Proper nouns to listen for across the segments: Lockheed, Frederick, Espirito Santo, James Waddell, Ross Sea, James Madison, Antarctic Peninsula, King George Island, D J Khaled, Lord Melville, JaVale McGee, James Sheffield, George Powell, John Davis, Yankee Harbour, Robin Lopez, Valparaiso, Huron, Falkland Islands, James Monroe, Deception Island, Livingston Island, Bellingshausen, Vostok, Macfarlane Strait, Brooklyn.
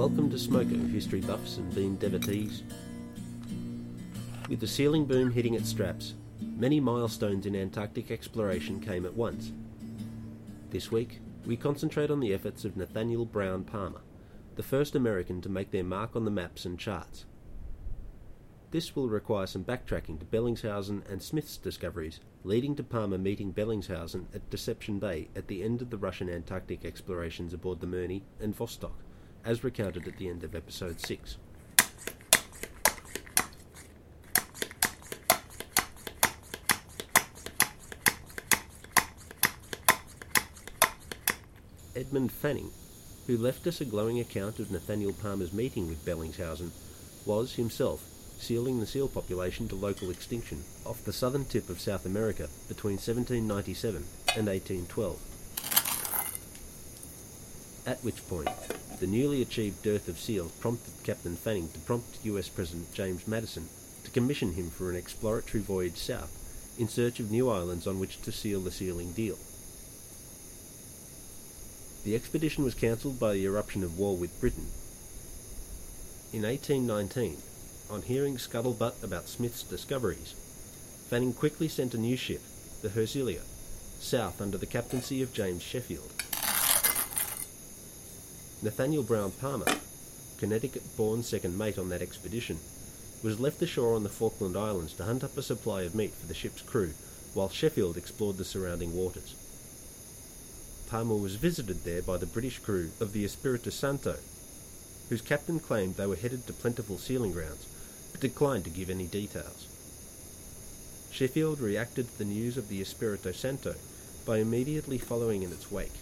Welcome to Smoko, history buffs and bean devotees. With the sealing boom hitting its straps, many milestones in Antarctic exploration came at once. This week, we concentrate on the efforts of Nathaniel Brown Palmer, the first American to make their mark on the maps and charts. This will require some backtracking to Bellingshausen and Smith's discoveries, leading to Palmer meeting Bellingshausen at Deception Bay at the end of the Russian Antarctic explorations aboard the Mirny and Vostok, as recounted at the end of episode 6. Edmund Fanning, who left us a glowing account of Nathaniel Palmer's meeting with Bellingshausen, was himself sealing the seal population to local extinction off the southern tip of South America between 1797 and 1812, at which point the newly achieved dearth of seals prompted Captain Fanning to prompt US President James Madison to commission him for an exploratory voyage south in search of new islands on which to seal the sealing deal. The expedition was cancelled by the eruption of war with Britain. In 1819, on hearing scuttlebutt about Smith's discoveries, Fanning quickly sent a new ship, the Hersilia, south under the captaincy of James Sheffield. Nathaniel Brown Palmer, Connecticut-born second mate on that expedition, was left ashore on the Falkland Islands to hunt up a supply of meat for the ship's crew, while Sheffield explored the surrounding waters. Palmer was visited there by the British crew of the Espirito Santo, whose captain claimed they were headed to plentiful sealing grounds, but declined to give any details. Sheffield reacted to the news of the Espirito Santo by immediately following in its wake.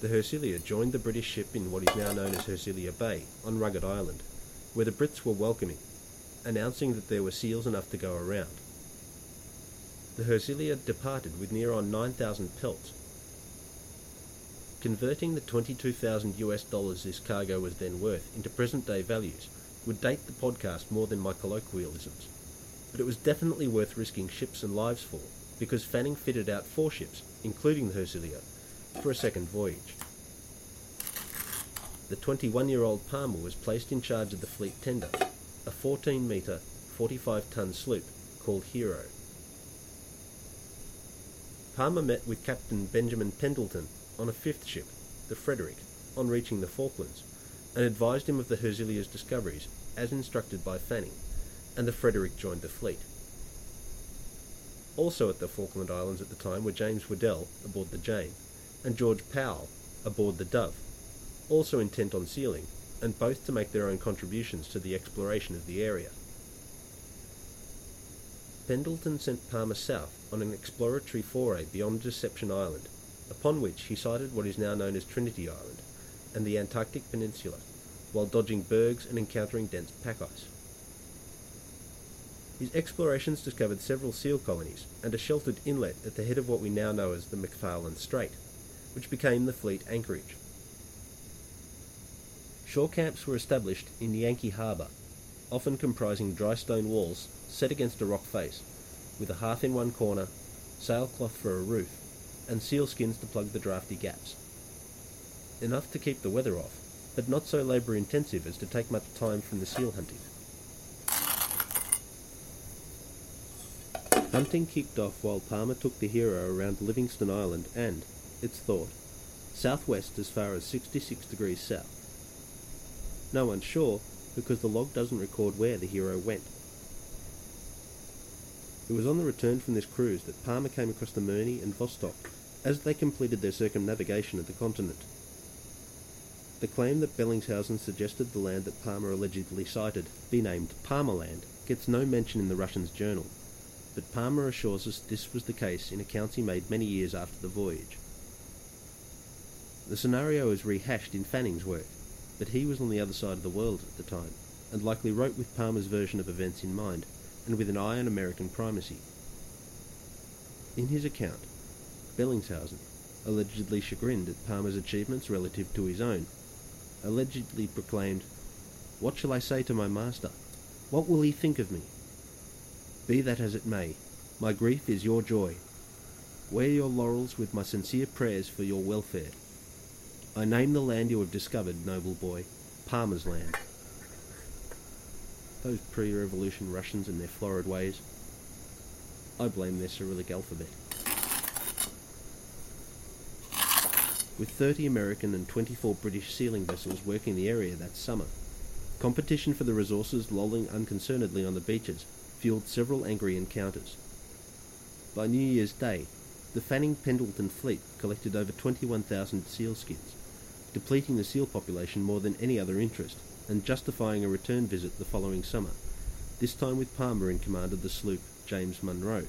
The Hersilia joined the British ship in what is now known as Hersilia Bay on Rugged Island, where the Brits were welcoming, announcing that there were seals enough to go around. The Hersilia departed with near on 9,000 pelts. Converting the $22,000 this cargo was then worth into present-day values would date the podcast more than my colloquialisms, but it was definitely worth risking ships and lives for, because Fanning fitted out 4 ships, including the Hersilia, for a second voyage. The 21-year-old Palmer was placed in charge of the fleet tender, a 14-metre, 45-ton sloop called Hero. Palmer met with Captain Benjamin Pendleton on a 5th ship, the Frederick, on reaching the Falklands, and advised him of the Hersilia's discoveries, as instructed by Fanning, and the Frederick joined the fleet. Also at the Falkland Islands at the time were James Waddell, aboard the Jane, and George Powell, aboard the Dove, also intent on sealing, and both to make their own contributions to the exploration of the area. Pendleton sent Palmer south on an exploratory foray beyond Deception Island, upon which he sighted what is now known as Trinity Island and the Antarctic Peninsula, while dodging bergs and encountering dense pack ice. His explorations discovered several seal colonies and a sheltered inlet at the head of what we now know as the Macfarlane Strait, which became the fleet anchorage. Shore camps were established in Yankee Harbour, often comprising dry stone walls set against a rock face, with a hearth in one corner, sailcloth for a roof, and sealskins to plug the drafty gaps. Enough to keep the weather off, but not so labour-intensive as to take much time from the seal hunting. Hunting kicked off while Palmer took the Hero around Livingston Island and, it's thought, southwest as far as 66 degrees south. No one's sure, because the log doesn't record where the Hero went. It was on the return from this cruise that Palmer came across the Mirny and Vostok as they completed their circumnavigation of the continent. The claim that Bellingshausen suggested the land that Palmer allegedly sighted be named Palmerland gets no mention in the Russian's journal, but Palmer assures us this was the case in accounts he made many years after the voyage. The scenario is rehashed in Fanning's work, but he was on the other side of the world at the time, and likely wrote with Palmer's version of events in mind, and with an eye on American primacy. In his account, Bellingshausen, allegedly chagrined at Palmer's achievements relative to his own, allegedly proclaimed, "What shall I say to my master? What will he think of me? Be that as it may, my grief is your joy. Wear your laurels with my sincere prayers for your welfare. I name the land you have discovered, noble boy, Palmer's Land. Those pre-revolution Russians and their florid ways. I blame their Cyrillic alphabet. With 30 American and 24 British sealing vessels working the area that summer, competition for the resources lolling unconcernedly on the beaches fueled several angry encounters. By New Year's Day, the Fanning-Pendleton fleet collected over 21,000 sealskins, depleting the seal population more than any other interest, and justifying a return visit the following summer, this time with Palmer in command of the sloop James Munro,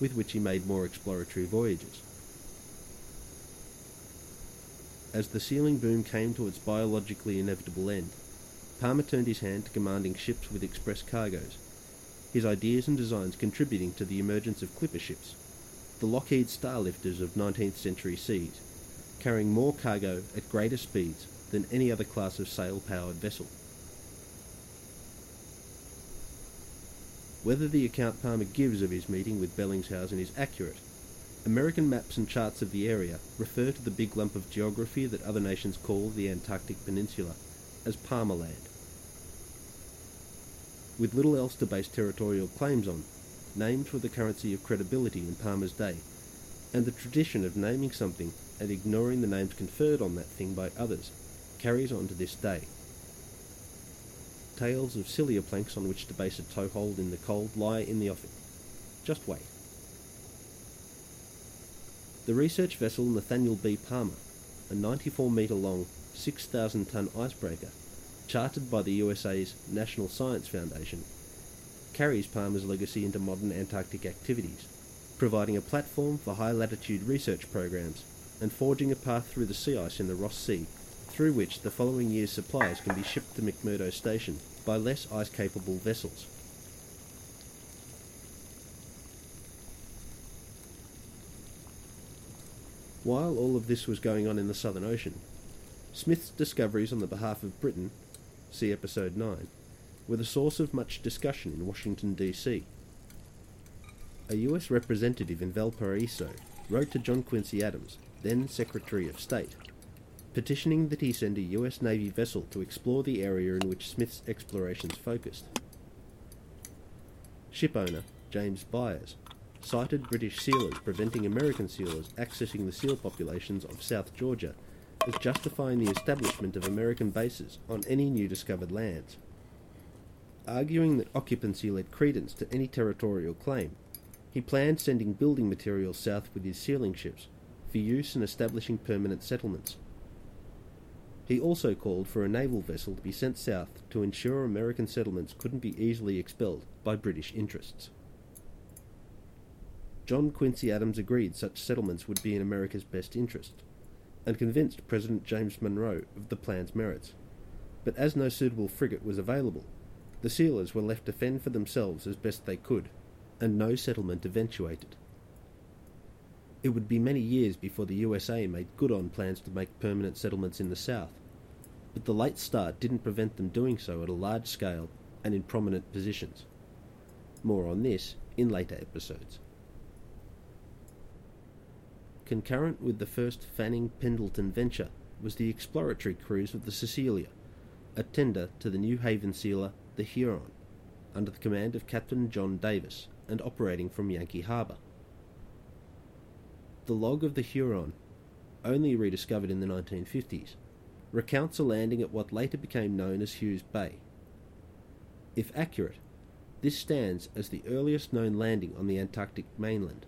with which he made more exploratory voyages. As the sealing boom came to its biologically inevitable end, Palmer turned his hand to commanding ships with express cargoes, his ideas and designs contributing to the emergence of clipper ships, the Lockheed Starlifters of 19th century seas, carrying more cargo at greater speeds than any other class of sail-powered vessel. Whether the account Palmer gives of his meeting with Bellingshausen is accurate, American maps and charts of the area refer to the big lump of geography that other nations call the Antarctic Peninsula as Palmerland. With little else to base territorial claims on, names were the currency of credibility in Palmer's day, and the tradition of naming something and ignoring the names conferred on that thing by others carries on to this day. Tales of sillier planks on which to base a toehold in the cold lie in the offing. Just wait. The research vessel Nathaniel B. Palmer, a 94-metre-long, 6,000-tonne icebreaker, chartered by the USA's National Science Foundation, carries Palmer's legacy into modern Antarctic activities, providing a platform for high-latitude research programs and forging a path through the sea ice in the Ross Sea, through which the following year's supplies can be shipped to McMurdo Station by less ice-capable vessels. While all of this was going on in the Southern Ocean, Smith's discoveries on the behalf of Britain, see Episode 9, were the source of much discussion in Washington, D.C. A US representative in Valparaiso wrote to John Quincy Adams, then Secretary of State, petitioning that he send a US Navy vessel to explore the area in which Smith's explorations focused. Shipowner James Byers cited British sealers preventing American sealers accessing the seal populations of South Georgia as justifying the establishment of American bases on any new discovered lands. Arguing that occupancy led credence to any territorial claim, he planned sending building materials south with his sealing ships for use in establishing permanent settlements. He also called for a naval vessel to be sent south to ensure American settlements couldn't be easily expelled by British interests. John Quincy Adams agreed such settlements would be in America's best interest, and convinced President James Monroe of the plan's merits. But as no suitable frigate was available, the sealers were left to fend for themselves as best they could, and no settlement eventuated. It would be many years before the USA made good on plans to make permanent settlements in the South, but the late start didn't prevent them doing so at a large scale and in prominent positions. More on this in later episodes. Concurrent with the first Fanning-Pendleton venture was the exploratory cruise of the Cecilia, a tender to the New Haven sealer, the Huron, under the command of Captain John Davis and operating from Yankee Harbour. The log of the Huron, only rediscovered in the 1950s, recounts a landing at what later became known as Hughes Bay. If accurate, this stands as the earliest known landing on the Antarctic mainland.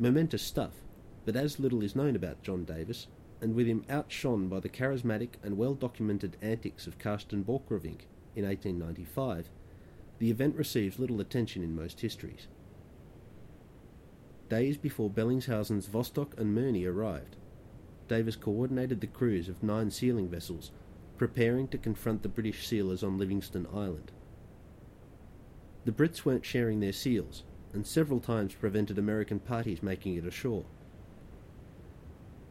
Momentous stuff, but as little is known about John Davis, and with him outshone by the charismatic and well-documented antics of Karsten Borchgrevink in 1895, the event receives little attention in most histories. Days before Bellingshausen's Vostok and Mirny arrived, Davis coordinated the crews of 9 sealing vessels, preparing to confront the British sealers on Livingston Island. The Brits weren't sharing their seals, and several times prevented American parties making it ashore.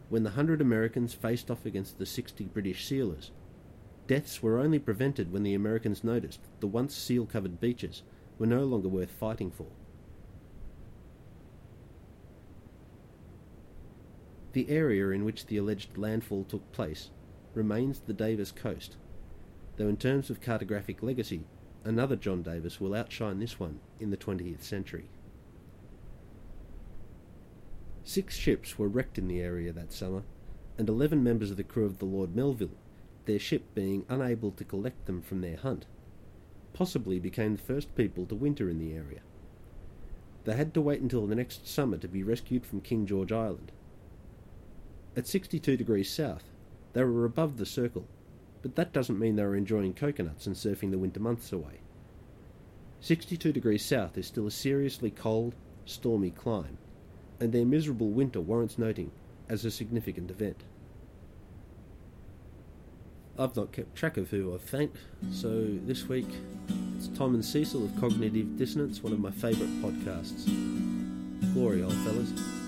When the 100 Americans faced off against the 60 British sealers, deaths were only prevented when the Americans noticed the once seal-covered beaches were no longer worth fighting for. The area in which the alleged landfall took place remains the Davis Coast, though in terms of cartographic legacy, another John Davis will outshine this one in the 20th century. 6 ships were wrecked in the area that summer, and 11 members of the crew of the Lord Melville, their ship being unable to collect them from their hunt, possibly became the first people to winter in the area. They had to wait until the next summer to be rescued from King George Island. At 62 degrees south, they were above the circle, but that doesn't mean they were enjoying coconuts and surfing the winter months away. 62 degrees south is still a seriously cold, stormy climb, and their miserable winter warrants noting as a significant event. I've not kept track of who I've thanked, so this week it's Tom and Cecil of Cognitive Dissonance, one of my favourite podcasts. Glory, old fellas.